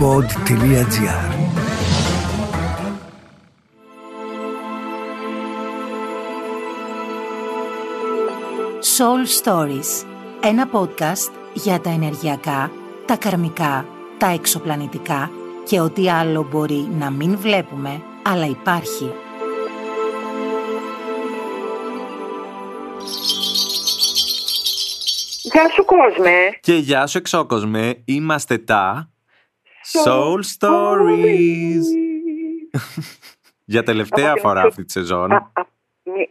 pod.gr. Soul Stories, ένα podcast για τα ενεργειακά, τα καρμικά, τα εξωπλανητικά και ό,τι άλλο μπορεί να μην βλέπουμε, αλλά υπάρχει. Γεια σου κόσμε. Και γεια σου εξώκοσμε. Είμαστε τα Soul Stories. Για τελευταία φορά αυτή τη σεζόν.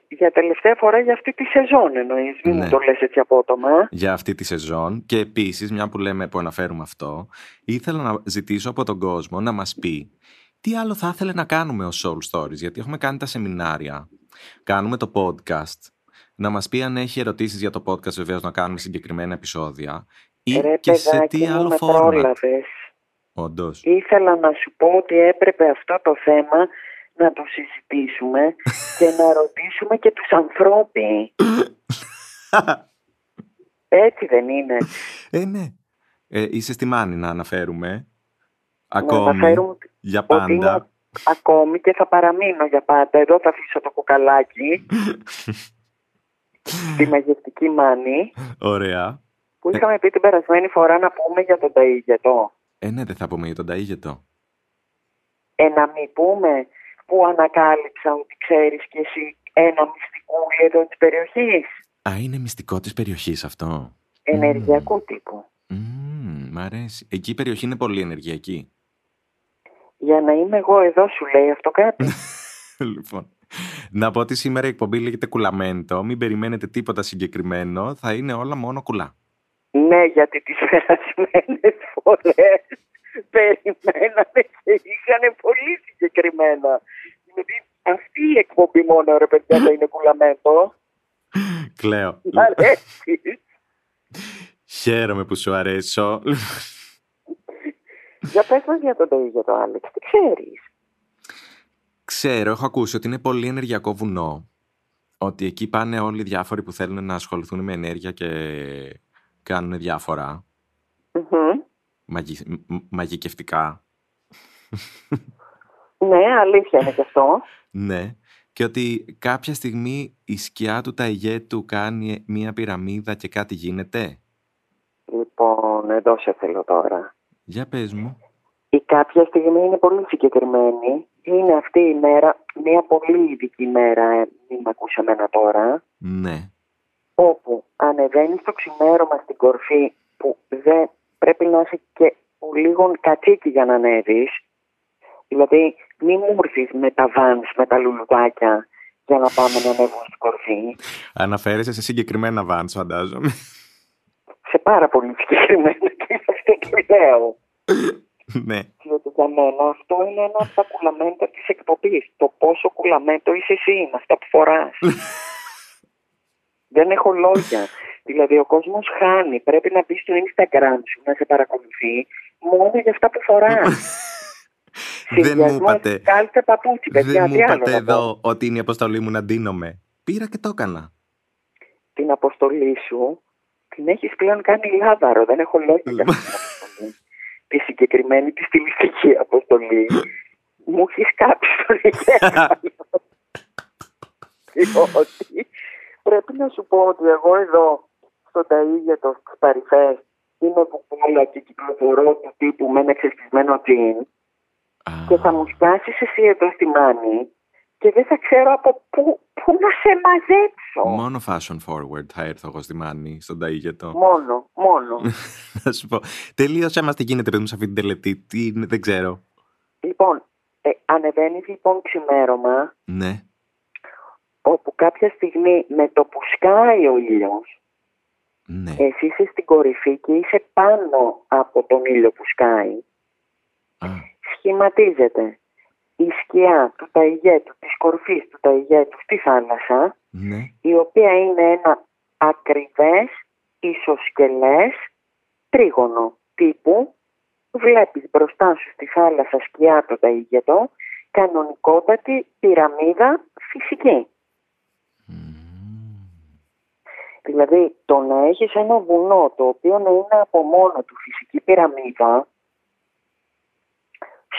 Για τελευταία φορά για αυτή τη σεζόν εννοείς. Μην το λες έτσι απότομα. Για αυτή τη σεζόν. Και επίσης, μια που λέμε που αναφέρουμε αυτό, ήθελα να ζητήσω από τον κόσμο να μας πει τι άλλο θα ήθελε να κάνουμε ως Soul Stories. Γιατί έχουμε κάνει τα σεμινάρια, κάνουμε το podcast. Να μας πει αν έχει ερωτήσεις για το podcast, βεβαίως να κάνουμε συγκεκριμένα επεισόδια. Ή ρε, και παιδάκι, σε τι άλλο φόρμα. Όντως. Ήθελα να σου πω ότι έπρεπε αυτό το θέμα να το συζητήσουμε και να ρωτήσουμε και τους ανθρώπους. Έτσι δεν είναι? Ναι. Είσαι στη Μάνη να αναφέρουμε. Για πάντα. Ότι ακόμη και θα παραμείνω για πάντα. Εδώ θα αφήσω το κουκαλάκι. Τη μαγευτική Μάνη. Ωραία. Που είχαμε πει την περασμένη φορά να πούμε για τον Ταΐγετο. Ναι, δεν θα πούμε για τον Ταΐγετο. Να μην πούμε που ανακάλυψα ότι ξέρεις κι εσύ ένα μυστικούλι εδώ της περιοχής. Είναι μυστικό της περιοχής αυτό. Ενεργειακού τύπου. Μ' αρέσει. Εκεί η περιοχή είναι πολύ ενεργειακή. Για να είμαι εγώ εδώ σου λέει αυτό κάτι. Λοιπόν. Να πω ότι σήμερα η εκπομπή λέγεται Κουλαμέντο. Μην περιμένετε τίποτα συγκεκριμένο. Θα είναι όλα μόνο κουλά. Ναι, γιατί τις περασμένες φορές περιμέναμε και είχαν πολύ συγκεκριμένα. Δηλαδή αυτή η εκπομπή μόνο, ρε παιδιά, θα είναι Κουλαμέντο. Κλαίω. Μ' αρέσει. Χαίρομαι που σου αρέσω. Για πες μας για τον Ταΐγετο, Άλεξ, τι ξέρεις? Ξέρω, έχω ακούσει ότι είναι πολύ ενεργειακό βουνό. Ότι εκεί πάνε όλοι οι διάφοροι που θέλουν να ασχοληθούν με ενέργεια και κάνουν διάφορα. Mm-hmm. Μαγικευτικά. Ναι, αλήθεια είναι και αυτό. Ναι. Και ότι κάποια στιγμή η σκιά του Ταΐγετου κάνει μία πυραμίδα και κάτι γίνεται. Λοιπόν, εδώ σε θέλω τώρα. Για πες μου. Η κάποια στιγμή είναι πολύ συγκεκριμένη. Είναι αυτή η μέρα, μια πολύ ειδική μέρα, μην με ακούσα εμένα τώρα. Ναι. Όπου ανεβαίνει στο ξημέρωμα στην κορφή, που δεν πρέπει να είσαι και λίγο κατσίκι για να ανέβεις. Δηλαδή μην μου έρθεις με τα βάνς, με τα λουλουδάκια για να πάμε να ανέβουμε στην κορφή. Αναφέρεσαι σε συγκεκριμένα βάνς φαντάζομαι. Σε πάρα πολύ συγκεκριμένα και αυτό το λέω. Ναι. Διότι για μένα αυτό είναι ένα από τα κουλαμέντα της εκπομπής. Το πόσο κουλαμέντο είσαι εσύ, αυτά που φοράς. Δεν έχω λόγια. Δηλαδή ο κόσμος χάνει. Πρέπει να μπει στο Instagram σου να σε παρακολουθεί μόνο για αυτά που φοράς. Δεν μου είπατε. Κάλτε παπούτσι, παιδιά. Δεν μου είπατε εδώ ότι είναι η αποστολή μου να ντύνομαι. Πήρα και το έκανα. Την αποστολή σου την έχεις πλέον κάνει λάβαρο. Δεν έχω λόγια. Τη συγκεκριμένη τη στιλιστική αποστολή μου έχει κάψει τον εγκέφαλο. Διότι πρέπει να σου πω ότι εγώ εδώ στο Ταΐγετο στις παρυφές είμαι βουκούλα και κυκλοφορώ του τύπου με ένα ξεσκισμένο τζιν και θα μου φτάσεις εσύ εδώ στη Μάνη και δεν θα ξέρω από πού να σε μαζέψω. Μόνο fashion forward θα έρθω εγώ στη Μάνη, στον Ταΐγετο. Μόνο. Θα σου πω. Τελείωσε μας, τι γίνεται παιδί μου σε αυτή την τελετή, τι είναι, δεν ξέρω. Λοιπόν, ανεβαίνεις λοιπόν ξημέρωμα. Ναι. Όπου κάποια στιγμή με το που σκάει ο ήλιος. Ναι. Εσύ είσαι στην κορυφή και είσαι πάνω από τον ήλιο που σκάει. Σχηματίζεται η σκιά του Ταΐγετου, της κορφής του Ταΐγετου στη θάλασσα, ναι, η οποία είναι ένα ακριβές ισοσκελές τρίγωνο τύπου. Βλέπεις μπροστά σου στη θάλασσα σκιά του Ταΐγετο, κανονικότατη πυραμίδα φυσική. Δηλαδή το να έχεις ένα βουνό το οποίο να είναι από μόνο του φυσική πυραμίδα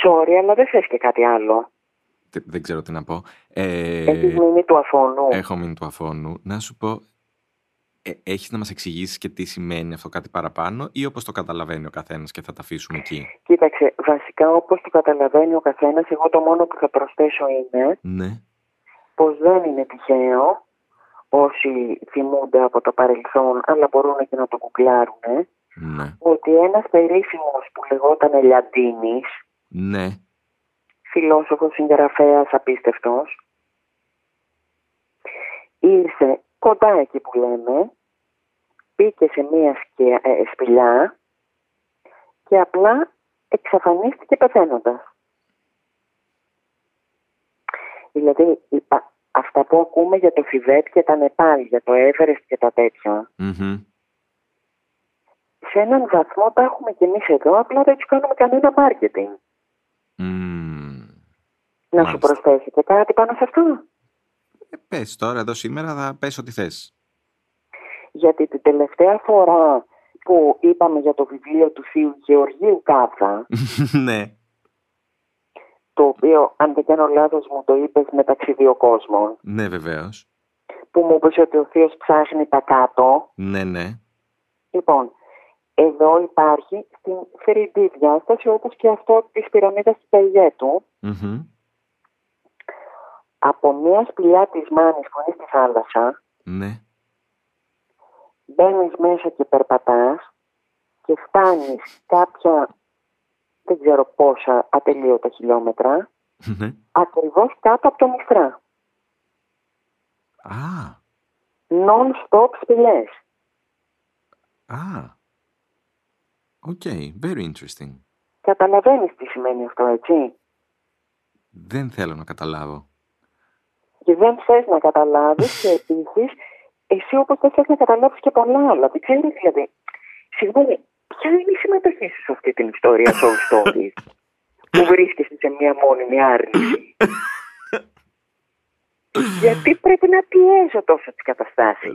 sorry, αλλά δεν θες και κάτι άλλο. Δεν ξέρω τι να πω. Έχεις μείνει του αφώνου. Έχω μείνει του αφώνου. Να σου πω, έχεις να μας εξηγήσεις και τι σημαίνει αυτό κάτι παραπάνω ή όπως το καταλαβαίνει ο καθένας και θα τα αφήσουμε εκεί? Κοίταξε, βασικά όπως το καταλαβαίνει ο καθένας, εγώ το μόνο που θα προσθέσω είναι ναι. πως δεν είναι τυχαίο όσοι θυμούνται από το παρελθόν, αλλά μπορούν και να το κουκλάρουν, ναι. ότι ένας περίφημος που λεγόταν Ελιαντίνης, ναι. φιλόσοφος, συγγραφέας, απίστευτος, ήρθε κοντά εκεί που λέμε, μπήκε σε μία σπηλιά και απλά εξαφανίστηκε πεθαίνοντας. Δηλαδή, αυτά που ακούμε για το Θιβέτ και τα Νεπάλ, για το Έβερεστ και τα τέτοια, mm-hmm. σε έναν βαθμό τα έχουμε κι εμείς εδώ, απλά δεν τους κάνουμε κανένα μάρκετινγκ. Να Μάλιστα. σου προσθέσει και κάτι πάνω σε αυτό. Πες τώρα εδώ σήμερα, θα πες ό,τι θες. Γιατί την τελευταία φορά που είπαμε για το βιβλίο του θείου Γεωργίου Κάβδα, ναι. το οποίο, αν δεν κάνω λάθος, μου το είπες μεταξύ δύο κόσμων. Ναι, βεβαίως. Που μου είπες ότι ο θείος ψάχνει τα κάτω. Ναι, ναι. Λοιπόν, εδώ υπάρχει στην 3D διάσταση, όπως και αυτό της πυραμίδας του Ταηγέτου, mm-hmm. από μια σπηλιά της Μάνης που είναι στη θάλασσα, ναι. μπαίνεις μέσα και περπατάς και φτάνεις κάποια, δεν ξέρω πόσα ατελείωτα χιλιόμετρα, ναι. ακριβώς κάτω από το Μυστρά. Ah. Non-stop σπηλιές. Ah. Okay, very interesting. Καταλαβαίνεις τι σημαίνει αυτό, έτσι? Δεν θέλω να καταλάβω. Και δεν θες να καταλάβεις και επίσης, εσύ όπως δεν θες να καταλάβεις και πολλά άλλα. Δεν ξέρεις δηλαδή. Συγγνώμη, ποια είναι η συμμετοχή σου σε αυτή την ιστορία Soul Stories που βρίσκεσαι σε μία μόνιμη άρνηση? Γιατί πρέπει να πιέζω τόσο τις καταστάσεις?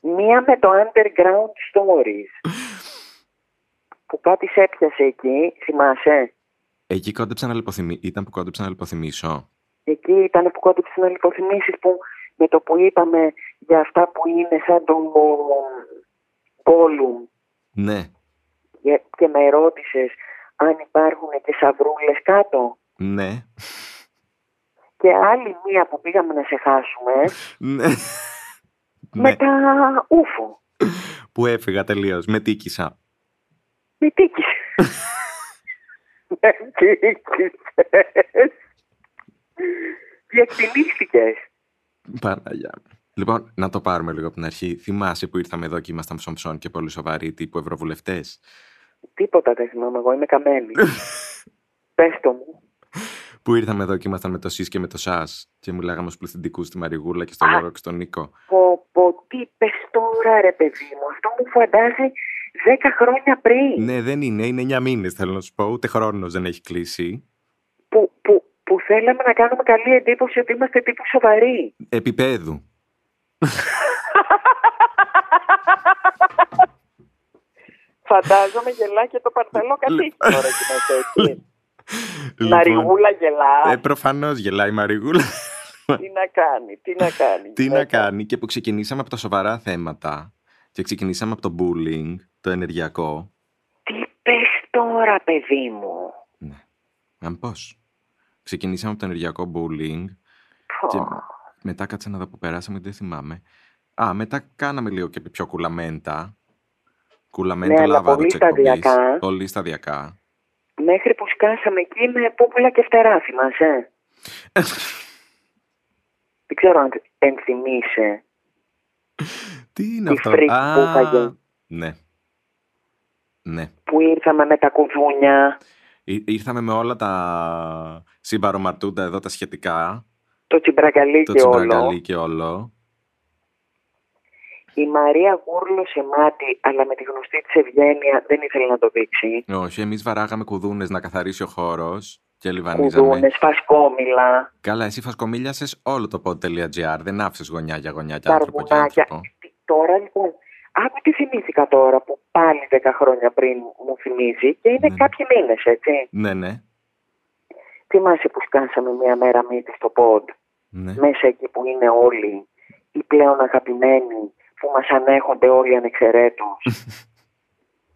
Μία με το underground stories που κάτι σε έπιασε εκεί, θυμάσαι? Εκεί κόντεψα να λιποθυμίσω. Εκεί ήταν που κόντεψες να λιποθυμίσεις, που με το που είπαμε για αυτά που είναι σαν τον Gollum. Ναι. Και με ρώτησες αν υπάρχουν και σαβρούλες κάτω. Ναι. Και άλλη μία που πήγαμε να σε χάσουμε. Ναι. Με τα ούφο. Που έφυγα τελείως. Με τίκησες. Διεκτιμήστηκες. Παναγιά. Λοιπόν, να το πάρουμε λίγο από την αρχή. Θυμάσαι που ήρθαμε εδώ και ήμασταν ψωμψών και πολύ σοβαροί τύπου ευρωβουλευτές? Τίποτα δεν θυμάμαι εγώ, είμαι καμένη. Πες το μου. Που ήρθαμε εδώ και ήμασταν με το ΣΥΣ και με το ΣΑΣ και μιλάγαμε στους πληθυντικούς στη Μαριγούλα και στον Γιώργο και στον Νίκο. Τι πες τώρα, ρε παιδί μου, αυτό μου φαντάζει 10 χρόνια πριν. Ναι, δεν είναι, είναι 9 μήνες θέλω να σου πω, ούτε χρόνος δεν έχει κλείσει. Που θέλαμε να κάνουμε καλή εντύπωση ότι είμαστε τύπου σοβαροί. Επιπέδου. Φαντάζομαι γελά και το παρταλό κατήχει τώρα και μέσα έτσι. Λοιπόν, Μαριγούλα γελά. Προφανώς γελάει η Μαριγούλα. Τι να κάνει. Και που ξεκινήσαμε από τα σοβαρά θέματα και ξεκινήσαμε από το bullying, το ενεργειακό. Τι πες τώρα, παιδί μου? Ναι, αν πώς. Ξεκινήσαμε από το ενεργειακό bullying και μετά κάτσα να δω που περάσαμε, δεν θυμάμαι. Α, μετά κάναμε λίγο και πιο κουλαμέντα, ναι, λάβαρο της εκπομπής. Πολύ σταδιακά. Μέχρι που σκάσαμε εκεί με πούπουλα και φτερά, θυμάσαι? Δεν ξέρω αν ενθυμίσαι. Τι είναι αυτό? Α, ναι. Που ήρθαμε με τα κουδούνια. Ήρθαμε με όλα τα συμπαρομαρτούντα εδώ, τα σχετικά. Το τσιμπραγκαλί και όλο. Η Μαρία γούρλωσε μάτι, αλλά με τη γνωστή της ευγένεια δεν ήθελε να το δείξει. Όχι, εμείς βαράγαμε κουδούνες να καθαρίσει ο χώρος και λιβανίζαμε. Κουδούνες, φασκόμηλα. Καλά, εσύ φασκομήλιασες όλο το pod.gr, δεν άφησες γωνιά για γονιά και άνθρωπο για άνθρωπο. Τώρα λοιπόν, άκου τι θυμήθηκα τώρα που πάλι 10 χρόνια πριν μου θυμίζει και είναι κάποιοι μήνες, έτσι. Ναι, ναι. Θυμάσαι που σκάσαμε μια μέρα μύτη στο pod, μέσα εκεί που είναι όλοι οι πλέον αγαπημένοι, που μας ανέχονται όλοι ανεξαιρέτως.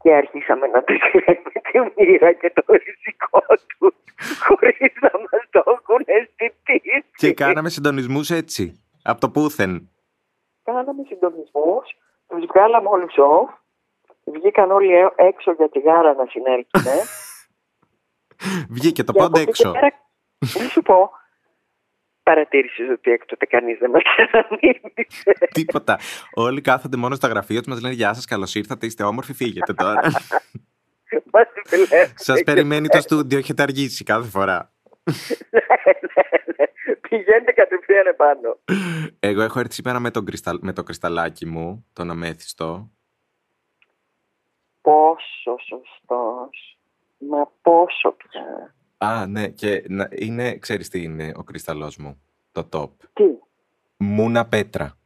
Και αρχίσαμε να τους λέμε τη μοίρα και το ριζικό του, χωρίς να μας το έχουν αισθητήσει. Και κάναμε συντονισμούς έτσι, από το πούθεν. Κάναμε συντονισμούς, τους βγάλαμε όλους off, βγήκαν όλοι έξω για τη γάρα να συνέλθουνε. Βγήκε το πάντα έξω. Δεν σου πω. Παρατήρησες ότι έκτοτε κανείς δεν μας ξαναμίλησε? Τίποτα. Όλοι κάθονται μόνο στα γραφεία τους, μας λένε γεια σας, καλώς ήρθατε, είστε όμορφοι, φύγετε τώρα. Σας περιμένει το στούντιο, έχετε αργήσει κάθε φορά. Ναι, ναι. Πηγαίνετε κατευθείαν επάνω. Εγώ έχω έρθει σήμερα με το κρυσταλάκι μου, τον αμέθιστο. Πόσο σωστός. Μα πόσο πια. Α, ναι, και είναι, ξέρεις τι είναι ο κρυσταλλός μου, το top. Τι? Μούνα πέτρα.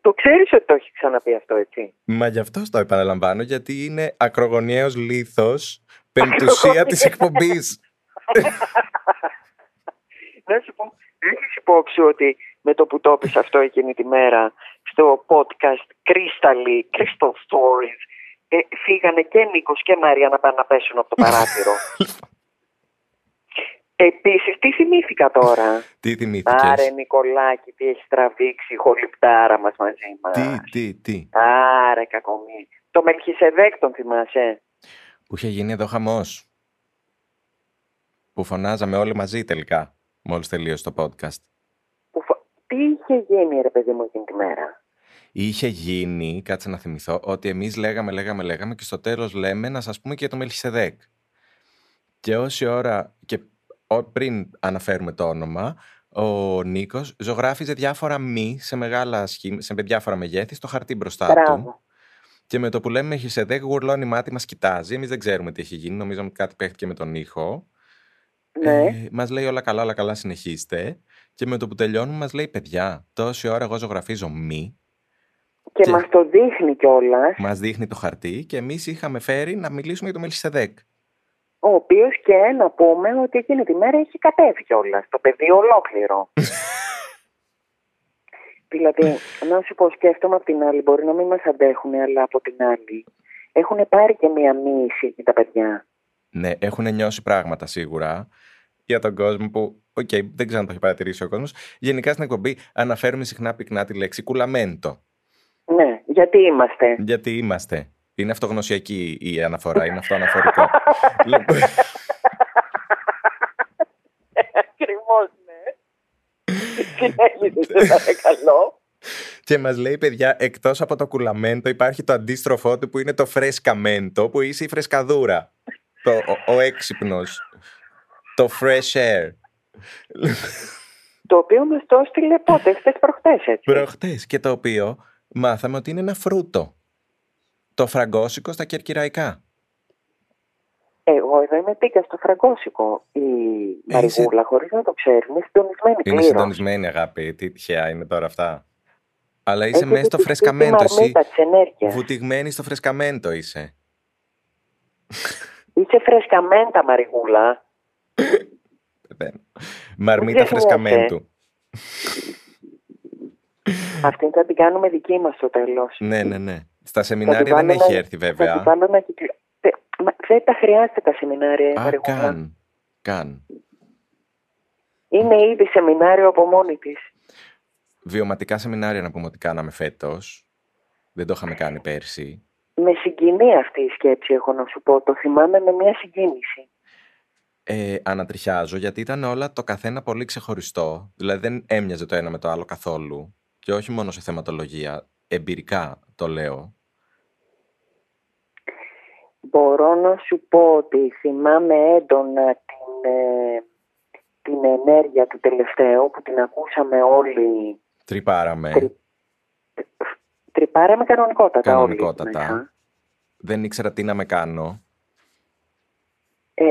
Το ξέρεις ότι το έχει ξαναπεί αυτό, έτσι? Μα γι' αυτό το επαναλαμβάνω, γιατί είναι ακρογωνιαίος λίθος, πεμπτουσία της εκπομπής. Να σου πω, έχεις υπόψη ότι με το που το πεις αυτό εκείνη τη μέρα στο podcast Crystal Stories, φύγανε και Νίκος και Μαρία να πάνε να πέσουν από το παράθυρο. Επίσης, τι θυμήθηκα τώρα? Τι θυμήθηκες? Άρε Νικολάκη, τι έχει τραβήξει η χολυπτάρα μας μαζί μας. Τι. Άρε κακομή. Το Μελχισεδέκ τον θυμάσαι? Που είχε γίνει εδώ χαμός. Που φωνάζαμε όλοι μαζί τελικά, μόλις τελείωσε το podcast. Τι είχε γίνει, ρε παιδί μου, εκείνη τη μέρα? Είχε γίνει, κάτσε να θυμηθώ, ότι εμείς λέγαμε και στο τέλος λέμε να σας πούμε και το Μελχισεδέκ. Και όση ώρα, και πριν αναφέρουμε το όνομα, ο Νίκος ζωγράφιζε διάφορα μη σε διάφορα μεγέθη στο χαρτί μπροστά του. Και με το που λέμε Μελχισεδέκ, γουρλώνει μάτι, μας κοιτάζει. Εμείς δεν ξέρουμε τι έχει γίνει, νομίζαμε κάτι παίχτηκε με τον ήχο. Ναι. Μας λέει όλα καλά, συνεχίστε. Και με το που τελειώνουμε μας λέει, παιδιά, τόση ώρα εγώ ζωγραφίζω μη. Και μας το δείχνει κιόλας. Μας δείχνει το χαρτί και εμείς είχαμε φέρει να μιλήσουμε για το Μελχισεδέκ. Ο οποίος, και να πούμε ότι εκείνη τη μέρα έχει κατέβει κιόλας, το παιδί ολόκληρο. Δηλαδή, να σου πω, σκέφτομαι από την άλλη, μπορεί να μην μας αντέχουν, αλλά από την άλλη έχουν πάρει και μία μύση τα παιδιά. Ναι, έχουν νιώσει πράγματα σίγουρα για τον κόσμο που, δεν ξέρω αν το έχει παρατηρήσει ο κόσμος. Γενικά στην εκπομπή αναφέρουμε συχνά πυκνά τη λέξη κουλαμέντο. Ναι, γιατί είμαστε. Είναι αυτογνωσιακή η αναφορά, είναι αυτοαναφορικό. Ακριβώς, ναι. Συνέχισε, παρακαλώ. Και μας λέει, παιδιά, εκτός από το κουλαμέντο υπάρχει το αντίστροφό του που είναι το φρέσκαμέντο, που είσαι η φρεσκαδούρα. Ο έξυπνος. Το fresh air. Το οποίο μας το έστειλε πότε? Προχτές, έτσι. Προχτές. Και το οποίο μάθαμε ότι είναι ένα φρούτο. Το φραγκόσικο στα κερκυραϊκά. Εγώ εδώ είμαι πίκα στο φραγκόσικο. Η Μαριγούλα, χωρίς να το ξέρει, είναι συντονισμένη. Είναι συντονισμένη, αγάπη. Τι τυχαία είναι τώρα αυτά. Αλλά είσαι μέσα στο φρεσκαμέντο. Βουτυγμένη στο φρεσκαμέντο είσαι. Είσαι φρεσκαμέντα, Μαριγούλα. Μαρμίτα φρεσκαμέντου. Αυτήν θα την κάνουμε δική μας στο τέλος. Ναι. Στα σεμινάρια δεν έχει έρθει βέβαια. Δεν τα χρειάζεται τα σεμινάρια, Μαριγούλα. Καν. Είναι ήδη σεμινάριο από μόνη της. Βιωματικά σεμινάρια να πούμε ότι κάναμε φέτος. Δεν το είχαμε κάνει πέρσι. Με συγκινεί αυτή η σκέψη, έχω να σου πω. Το θυμάμαι με μια συγκίνηση. Ανατριχιάζω, γιατί ήταν όλα το καθένα πολύ ξεχωριστό. Δηλαδή δεν έμοιαζε το ένα με το άλλο καθόλου. Και όχι μόνο σε θεματολογία. Εμπειρικά το λέω. Μπορώ να σου πω ότι θυμάμαι έντονα την ενέργεια του τελευταίου που την ακούσαμε όλοι. Τρυπάραμε. Τρυπάραμε κανονικότατα. Δεν ήξερα τι να με κάνω.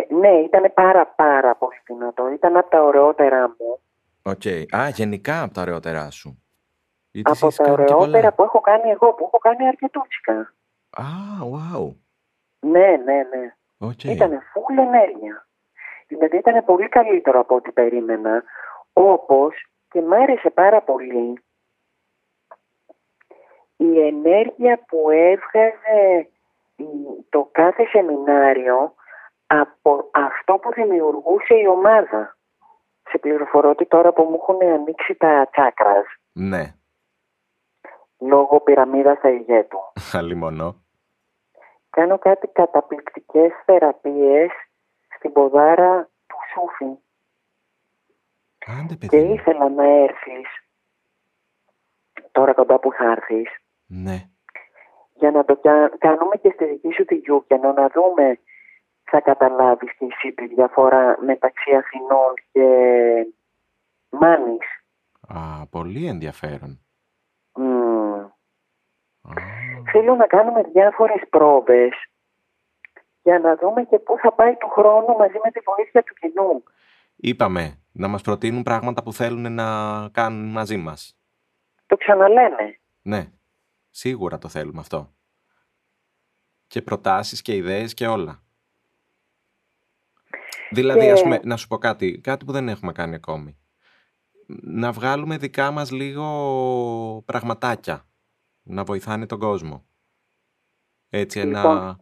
Ναι, ήταν πάρα πολύ δυνατό. Ήταν από τα ωραιότερά μου. Okay. Α, γενικά από τα ωραιότερά σου. Από τα ωραιότερα που έχω κάνει εγώ, που έχω κάνει αρκετούτσικα. Α, wow. Ναι. Okay. Ήτανε full ενέργεια. Δηλαδή ήταν πολύ καλύτερο από ό,τι περίμενα. Όπως και μ' άρεσε πάρα πολύ η ενέργεια που έβγαζε το κάθε σεμινάριο από αυτό που δημιουργούσε η ομάδα. Σε πληροφορώ ότι τώρα που μου έχουν ανοίξει τα τσάκρας. Ναι. Λόγω πυραμίδας στα Αιγέτου. Αλλημονώ. Κάνω κάτι καταπληκτικές θεραπείες στην ποδάρα του Σούφι. Άντε, και ήθελα να έρθεις τώρα κοντά που θα έρθεις. Ναι. Για να το κάνουμε και στη δική σου τη Γιούκενο, να δούμε, θα καταλάβεις και εσύ τη διαφορά μεταξύ Αθηνών και Μάνης. Α, πολύ ενδιαφέρον. Θέλω να κάνουμε διάφορες πρόβες για να δούμε και πού θα πάει του χρόνου μαζί με τη βοήθεια του κοινού. Είπαμε να μας προτείνουν πράγματα που θέλουν να κάνουν μαζί μας. Το ξαναλέμε. Ναι, σίγουρα το θέλουμε αυτό. Και προτάσεις και ιδέες και όλα. Δηλαδή, ας πούμε, να σου πω κάτι που δεν έχουμε κάνει ακόμη. Να βγάλουμε δικά μας λίγο πραγματάκια. Να βοηθάνε τον κόσμο. Έτσι, λοιπόν, ένα...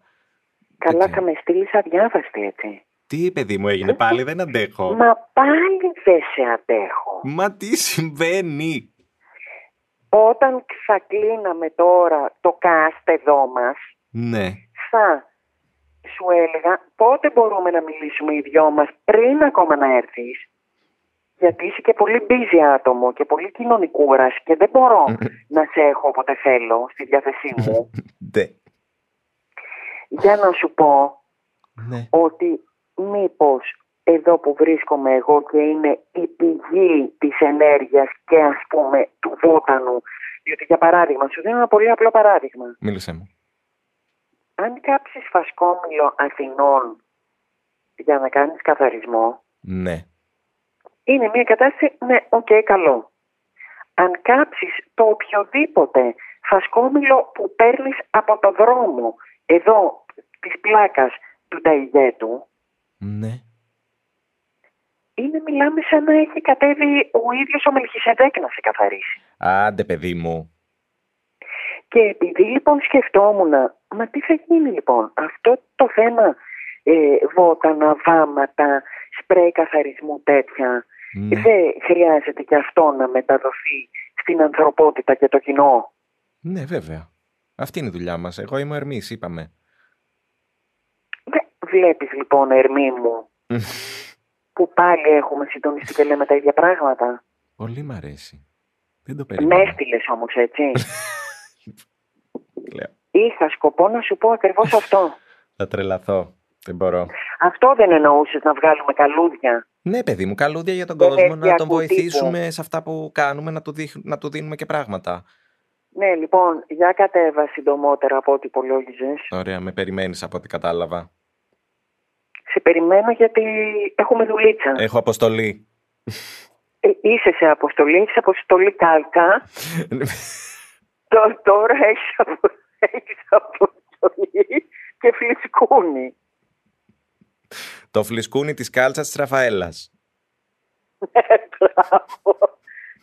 Καλά θα με στείλεις αδιάβαστη, έτσι. Τι, παιδί μου, έγινε πάλι, δεν αντέχω. Μα πάλι δεν σε αντέχω. Μα τι συμβαίνει? Όταν θα κλείναμε τώρα το cast εδώ μας, ναι, θα σου έλεγα πότε μπορούμε να μιλήσουμε οι δυο μας πριν ακόμα να έρθεις. Γιατί είσαι και πολύ busy άτομο και πολύ κοινωνικούρας και δεν μπορώ να σε έχω όποτε θέλω στη διάθεσή μου. Για να σου πω ότι μήπως εδώ που βρίσκομαι εγώ και είναι η πηγή της ενέργειας και ας πούμε του βότανου, διότι για παράδειγμα, σου δίνω ένα πολύ απλό παράδειγμα. Μίλησέ μου. Αν κάψεις φασκόμηλο Αθηνών για να κάνεις καθαρισμό, ναι, είναι μια κατάσταση, ναι, okay, καλό. Αν κάψεις το οποιοδήποτε φασκόμηλο που παίρνεις από το δρόμο, εδώ, της πλάκας του Ταηγέτου, ναι, είναι, μιλάμε σαν να έχει κατέβει ο ίδιος ο Μελχισεδέκ να σε καθαρίσει. Άντε, παιδί μου. Και επειδή λοιπόν σκεφτόμουν, μα τι θα γίνει λοιπόν, αυτό το θέμα βότανα, βάματα, σπρέι καθαρισμού τέτοια, ναι, δεν χρειάζεται και αυτό να μεταδοθεί στην ανθρωπότητα και το κοινό? Ναι, βέβαια. Αυτή είναι η δουλειά μας. Εγώ είμαι ο Ερμής, είπαμε. Βλέπεις λοιπόν, Ερμή μου, που πάλι έχουμε συντονιστεί και λέμε τα ίδια πράγματα. Πολύ μ' αρέσει. Δεν το περίμενα. Με έστειλες όμως, έτσι. Είχα σκοπό να σου πω ακριβώς αυτό. Θα τρελαθώ. Δεν μπορώ. Αυτό δεν εννοούσες, να βγάλουμε καλούδια? Ναι, παιδί μου, καλούδια για τον κόσμο, να τον βοηθήσουμε σε αυτά που κάνουμε, να του δίνουμε και πράγματα. Ναι, λοιπόν, για κατέβα συντομότερα από ό,τι υπολόγιζες. Ωραία, με περιμένεις από ό,τι κατάλαβα. Σε περιμένω γιατί έχουμε δουλίτσα. Έχω αποστολή. Είσαι σε αποστολή, έχεις αποστολή κάλκα. Τώρα έχεις αποστολή και φλισκούνι. Το φλισκούνι της κάλτσας της Ραφαέλλας. Ναι, μπράβο.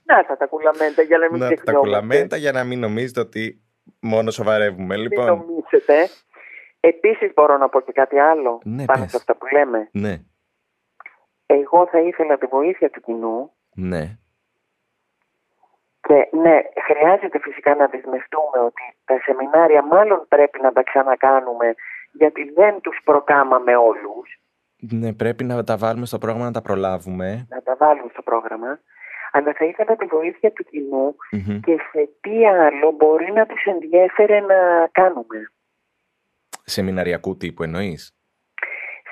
Να τα κουλαμέντα για να μην ξεχνιόμαστε. Να τα κουλαμέντα για να μην νομίζετε ότι μόνο σοβαρεύουμε. Λοιπόν. Μην νομίζετε. Επίσης μπορώ να πω και κάτι άλλο, ναι, πάνω σε αυτά που λέμε. Ναι. Εγώ θα ήθελα τη βοήθεια του κοινού. Ναι. Και ναι, χρειάζεται φυσικά να δεσμευτούμε ότι τα σεμινάρια μάλλον πρέπει να τα ξανακάνουμε, γιατί δεν τους προκάμαμε όλους. Ναι, πρέπει να τα βάλουμε στο πρόγραμμα, να τα προλάβουμε. Να τα βάλουμε στο πρόγραμμα. Αλλά θα ήθελα τη βοήθεια του κοινού και σε τι άλλο μπορεί να τους ενδιέφερε να κάνουμε. Σεμιναριακού τύπου εννοείς?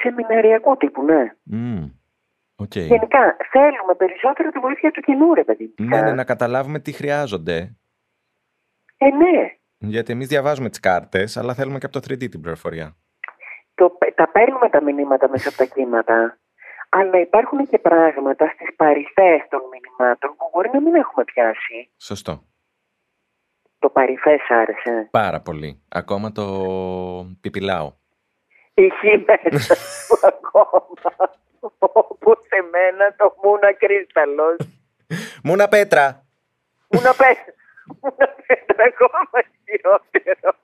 Σεμιναριακού τύπου, ναι. Okay. Γενικά, θέλουμε περισσότερο τη βοήθεια του κοινού, ρε παιδί. Ναι, να καταλάβουμε τι χρειάζονται. Ναι. Γιατί εμείς διαβάζουμε τις κάρτες, αλλά θέλουμε και από το 3D την πληροφορία. Το τα παίρνουμε τα μηνύματα μέσα από τα κύματα, αλλά υπάρχουν και πράγματα στις παρυφές των μηνυμάτων που μπορεί να μην έχουμε πιάσει. Σωστό. Το παρυφές άρεσε. Πάρα πολύ. Ακόμα το πιπιλάω. Είχε μέσα σου ακόμα. Όπως εμένα το μούνα κρύσταλλος. Μούνα πέτρα. Μούνα πέτρα. Μούνα πέτρα ακόμα χειρότερο.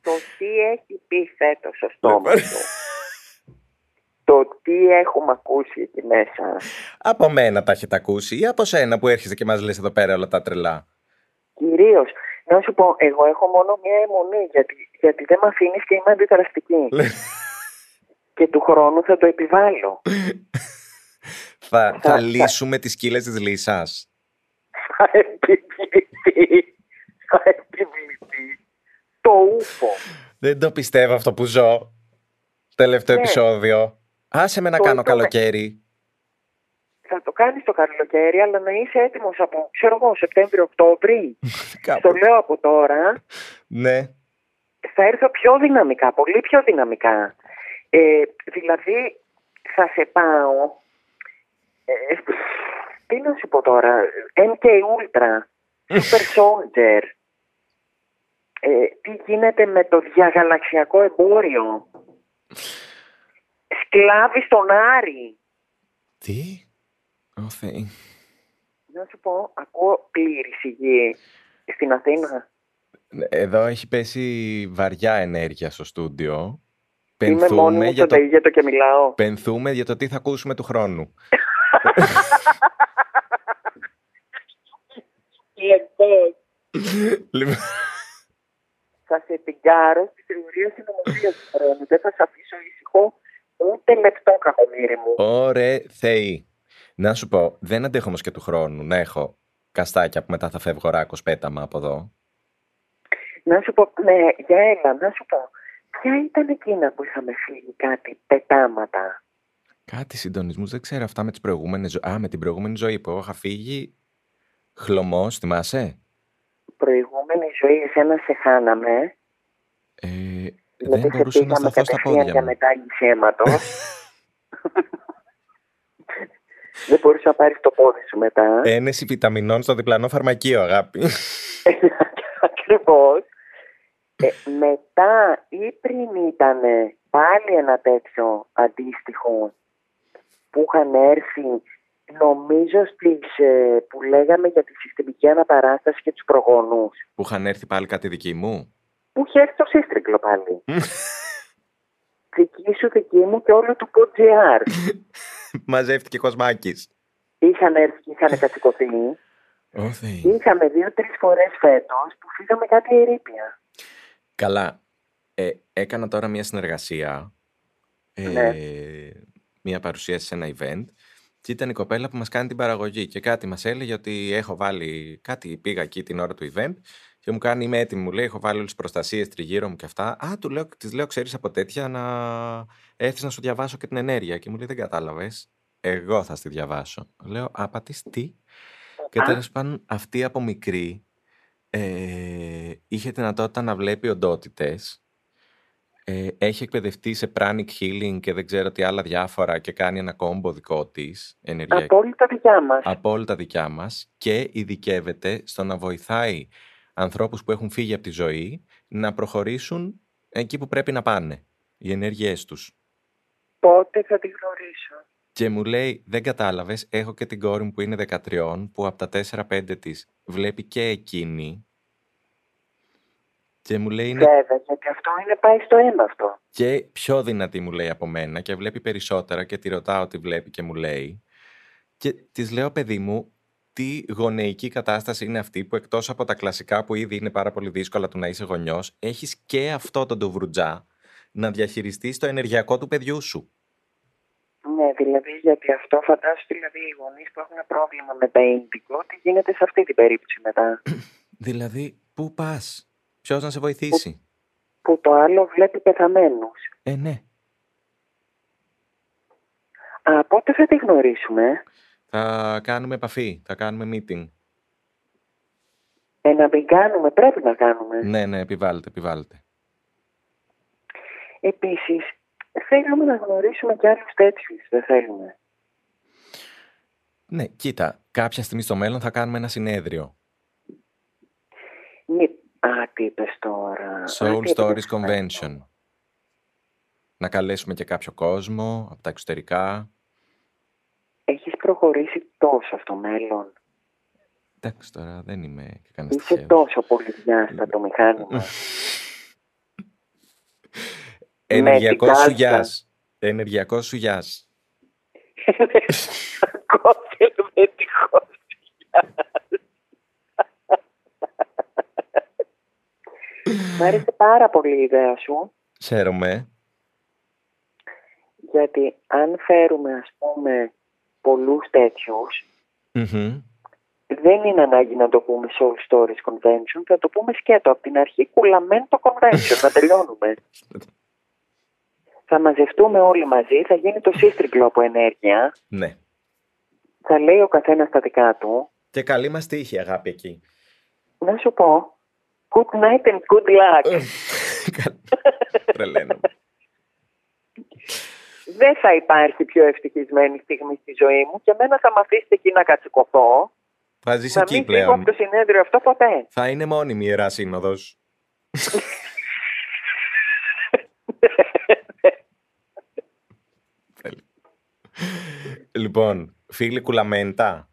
Το τι έχει πει φέτος στο στόμα του. Το τι έχουμε ακούσει εκεί μέσα. Από μένα τα έχετε ακούσει ή από σένα που έρχεσαι και μας λες εδώ πέρα όλα τα τρελά? Κυρίως. Να σου πω, εγώ έχω μόνο μια αιμονή, γιατί δεν με αφήνεις και είμαι αντιδραστική. Και του χρόνου θα το επιβάλλω. θα λύσουμε τις σκύλες της λύσας. Θα επιβληθεί. Το ούφο. Δεν το πιστεύω αυτό που ζω. Τελευταίο επεισόδιο. Άσε με να κάνω καλοκαίρι. Θα το κάνεις το καλοκαίρι, αλλά να είσαι έτοιμος από, ξέρω εγώ, Σεπτέμβριο-Οκτώβρη. Το λέω από τώρα. Ναι. Θα έρθω πιο δυναμικά, πολύ πιο δυναμικά. Δηλαδή, θα σε πάω... τι να σου πω τώρα... MK Ultra, Super Soldier... τι γίνεται με το διαγαλαξιακό εμπόριο... Σκλάβη στον Άρη... Τι... Να σου πω, ακούω πλήρη σιγή στην Αθήνα. Εδώ έχει πέσει βαριά ενέργεια στο στούντιο. Είμαι μόνη για το Αιγέτο και μιλάω. Πενθούμε για το τι θα ακούσουμε του χρόνου. Θα σε πιγκάρω στη θεωρία συνομιλία του χρόνου. Δεν θα σε αφήσω ήσυχο ούτε λεπτό, κακομοίρη μου. Ωρε Θεή. Να σου πω, δεν αντέχω όμως και του χρόνου να έχω καστάκια που μετά θα φεύγω ράκος πέταμα από εδώ. Να σου πω, ναι, για έλα, να σου πω. Ποια ήταν εκείνα που είχαμε φύγει κάτι πετάματα? Κάτι συντονισμούς, δεν ξέρω αυτά με τις προηγούμενες. Α, με την προηγούμενη ζωή που εγώ είχα φύγει χλωμός, θυμάσαι? Προηγούμενη ζωή, εσένα σε χάναμε. Δεν μπορούσα να σταθώ στα πόδια μου. Για μετάγγιση αίματος. Δεν μπορείς να πάρεις το πόδι σου μετά. Ένεση βιταμινών στο διπλανό φαρμακείο, αγάπη. Ακριβώς. Μετά ή πριν ήταν πάλι ένα τέτοιο αντίστοιχο που είχαν έρθει, νομίζω στις, που λέγαμε για τη συστημική αναπαράσταση και τους προγόνους. Που είχαν έρθει πάλι κάτι δική μου. Που είχε έρθει το σύστρικλο πάλι. Δική σου, δική μου και όλο του pod.gr. Μαζεύτηκε Κοσμάκης. Είχαν έρθει και είχαν κατσικωθεί. Είχαμε 2-3 φορές φέτος που φύγαμε κάτι ερείπια. Καλά. Έκανα τώρα μια συνεργασία. Ναι. Μια παρουσίαση σε ένα event. Και ήταν η κοπέλα που μας κάνει την παραγωγή. Και κάτι μας έλεγε ότι έχω βάλει κάτι. Πήγα εκεί την ώρα του event. Και μου κάνει, είμαι έτοιμη, μου λέει, έχω βάλει όλες τις προστασίες τριγύρω μου και αυτά. Α, της λέω, ξέρεις από τέτοια να έρθεις να σου διαβάσω και την ενέργεια. Και μου λέει, δεν κατάλαβες, εγώ θα στη διαβάσω. Λέω, άπατης, τι. Και τέλος πάντων, αυτή από μικρή είχε δυνατότητα να βλέπει οντότητες. Έχει εκπαιδευτεί σε pranic healing και δεν ξέρω τι άλλα διάφορα και κάνει ένα κόμπο δικό της. Απόλυτα δικιά μας. Απόλυτα δικιά μας και ειδικεύεται στο να βοηθάει ανθρώπους που έχουν φύγει από τη ζωή να προχωρήσουν εκεί που πρέπει να πάνε, οι ενέργειές τους. Πότε θα τη γνωρίσω? Και μου λέει, δεν κατάλαβες, έχω και την κόρη μου που είναι 13, που από τα 4-5 της βλέπει και εκείνη. Και μου λέει... Βέβαια, γιατί αυτό είναι πάει στο αίμα αυτό. Και πιο δυνατή μου λέει από μένα και βλέπει περισσότερα και τη ρωτάω τι βλέπει και μου λέει. Και της λέω, παιδί μου, τι γονεϊκή κατάσταση είναι αυτή που εκτός από τα κλασικά που ήδη είναι πάρα πολύ δύσκολα του να είσαι γονιός, έχεις και αυτό τον ντουβρουτζά να διαχειριστείς το ενεργειακό του παιδιού σου. Ναι, δηλαδή γιατί αυτό φαντάζομαι δηλαδή οι γονείς που έχουν πρόβλημα με τα ίνδικο, τι γίνεται σε αυτή την περίπτωση μετά. Δηλαδή, πού πας, ποιος να σε βοηθήσει. Που το άλλο βλέπει πεθαμένους. Ναι. Πότε θα τη γνωρίσουμε? Θα κάνουμε επαφή, θα κάνουμε meeting. Να μην κάνουμε, πρέπει να κάνουμε. Ναι, επιβάλλεται. Επίσης, θέλουμε να γνωρίσουμε και άλλους τέτοιους, δεν θέλουμε? Ναι, κοίτα, κάποια στιγμή στο μέλλον θα κάνουμε ένα συνέδριο. Ναι, τι είπες τώρα? Soul Stories Convention. Να καλέσουμε και κάποιο κόσμο από τα εξωτερικά. Έχεις προχωρήσει τόσο στο μέλλον. Εντάξει τώρα, δεν είμαι και κανένα στοιχείο. Είσαι τόσο πολύ διάστατο μηχάνημα. Ενεργειακός σουγιάς. Ενεργειακός σουγιάς. Μ' άρεσε πάρα πολύ η ιδέα σου. Χαίρομαι. Γιατί αν φέρουμε, ας πούμε, πολλούς τέτοιους, δεν είναι ανάγκη να το πούμε Soul Stories Convention, θα το πούμε σκέτο από την αρχή Κουλαμέντο Convention, να τελειώνουμε. Θα μαζευτούμε όλοι μαζί, θα γίνει το σύστριγκλο από ενέργεια. Ναι. Θα λέει ο καθένας τα δικά του. Και καλή μας τύχη, αγάπη, εκεί. Να σου πω, good night and good luck. Τρελαίνομαι. Δεν θα υπάρχει πιο ευτυχισμένη στιγμή στη ζωή μου και εμένα θα μ' αφήσετε εκεί να κατσικωθώ. Θα ζεις εκεί πλέον. Θα μην φύγω από το συνέδριο αυτό ποτέ. Θα είναι μόνιμη η Ιερά Σύνοδος. Λοιπόν, φίλοι Κουλαμέντα.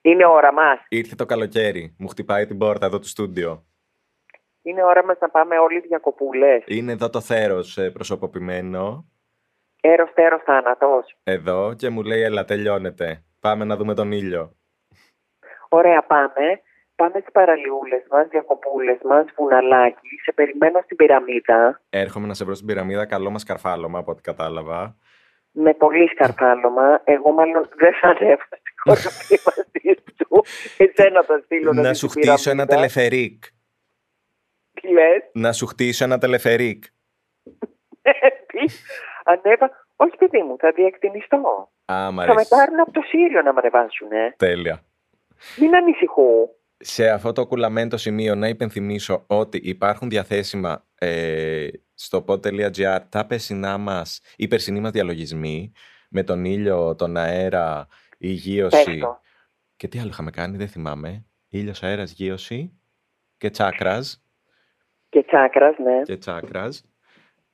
Είναι ώρα μας. Ήρθε το καλοκαίρι. Μου χτυπάει την πόρτα εδώ του στούντιο. Είναι ώρα μας να πάμε όλοι διακοπούλες. Είναι εδώ το θέρος προσωποποιημένο. Έρος, τέρος, θάνατος. Εδώ, και μου λέει, έλα, τελειώνεται. Πάμε να δούμε τον ήλιο. Ωραία, πάμε. Πάμε στις παραλιούλες μας, διακοπούλες μας, βουναλάκι. Σε περιμένω στην πυραμίδα. Έρχομαι να σε βρω στην πυραμίδα. Καλό μας σκαρφάλωμα, από ό,τι κατάλαβα. Με πολύ σκαρφάλωμα. Εγώ μάλλον δεν θα ανέβω στην κορυφή μαζί του. Εσένα θα στείλω να σου χτίσω ένα τελεφερίκ. Τι λες? Να σου χτίσω ένα τελεφερίκ. Ανέβα. Όχι, παιδί μου, θα διεκτηνιστώ. Θα με πάρουν από το Σύριο να με ανεβάσουνε. Τέλεια. Μην ανησυχώ. Σε αυτό το κουλαμέντο σημείο να υπενθυμίσω ότι υπάρχουν διαθέσιμα στο pod.gr τα περσινά μας, οι περσινοί μας διαλογισμοί με τον ήλιο, τον αέρα, η γείωση. Πέχτω. Και τι άλλο είχαμε κάνει, δεν θυμάμαι. Ήλιος, αέρας, γείωση και τσάκρας. Και τσάκρας, ναι. Και τσάκρας.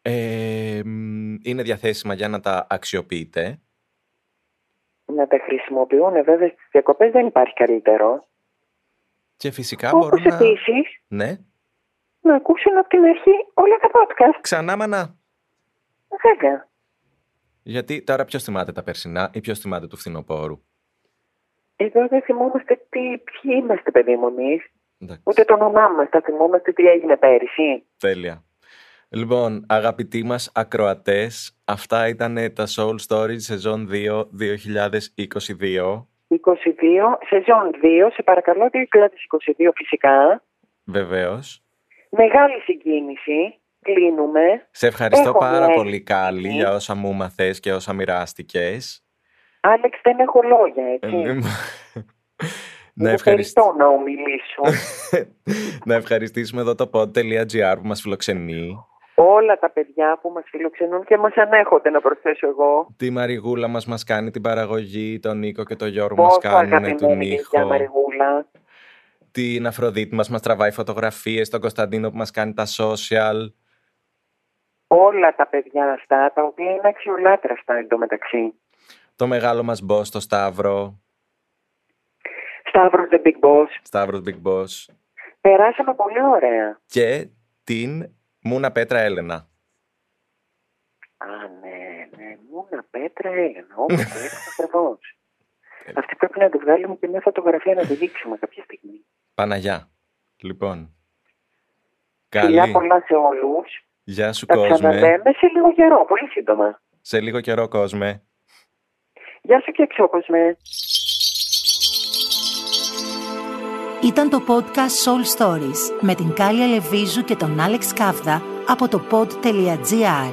Είναι διαθέσιμα για να τα αξιοποιείτε. Να τα χρησιμοποιούν, βέβαια, στις διακοπές δεν υπάρχει καλύτερο. Και φυσικά μπορούν να... Επίσης, ναι, να ακούσουν από την αρχή όλα τα podcast. Ξανά, μανά. Βέβαια. Γιατί τώρα ποιος θυμάται τα περσινά ή ποιος θυμάται του φθινοπόρου? Εδώ δεν θυμόμαστε ποιοι είμαστε, παιδί μου, εμείς. Ούτε το όνομά μας, θα θυμόμαστε τι έγινε πέρυσι. Τέλεια. Λοιπόν, αγαπητοί μας ακροατές, αυτά ήταν τα Soul Stories σεζόν 2 2022. 22, σεζόν 2, σε παρακαλώ, 2022 φυσικά. Βεβαίως. Μεγάλη συγκίνηση, κλείνουμε. Σε ευχαριστώ πάρα πολύ, Κάλλη, για όσα μου μαθες και όσα μοιράστηκες. Άλεξ, δεν έχω λόγια, έτσι. Να ευχαριστήσουμε εδώ το pod.gr που μας φιλοξενεί. Όλα τα παιδιά που μας φιλοξενούν και μας ανέχονται, να προσθέσω εγώ. Τη Μαριγούλα μας κάνει την παραγωγή, τον Νίκο και τον Γιώργο μας κάνουν τον ήχο. Την Αφροδίτη μας τραβάει φωτογραφίες, τον Κωνσταντίνο που μας κάνει τα social. Όλα τα παιδιά αυτά, τα οποία είναι αξιολάτραστα εντωμεταξύ. Το μεγάλο μας boss, το Σταύρο. Σταύρος the Big Boss. Σταύρος Big Boss. Περάσαμε πολύ ωραία. Και την Μούνα Πέτρα Έλενα. Α, ναι, Μούνα Πέτρα Έλενα. Όπως το έτσι ακριβώς. Αυτή πρέπει να τη βγάλουμε και μια φωτογραφία να τη δείξουμε κάποια στιγμή. Παναγιά. Λοιπόν. Φιλιά πολλά σε όλους. Γεια σου, Κόσμε. Θα ξαναλέμε σε λίγο καιρό, πολύ σύντομα. Σε λίγο καιρό, Κόσμε. Γεια σου και εξώ, Κόσμε. Ήταν το podcast Soul Stories με την Κάλλη Λεβίζου και τον Άλεξ Καύδα από το pod.gr.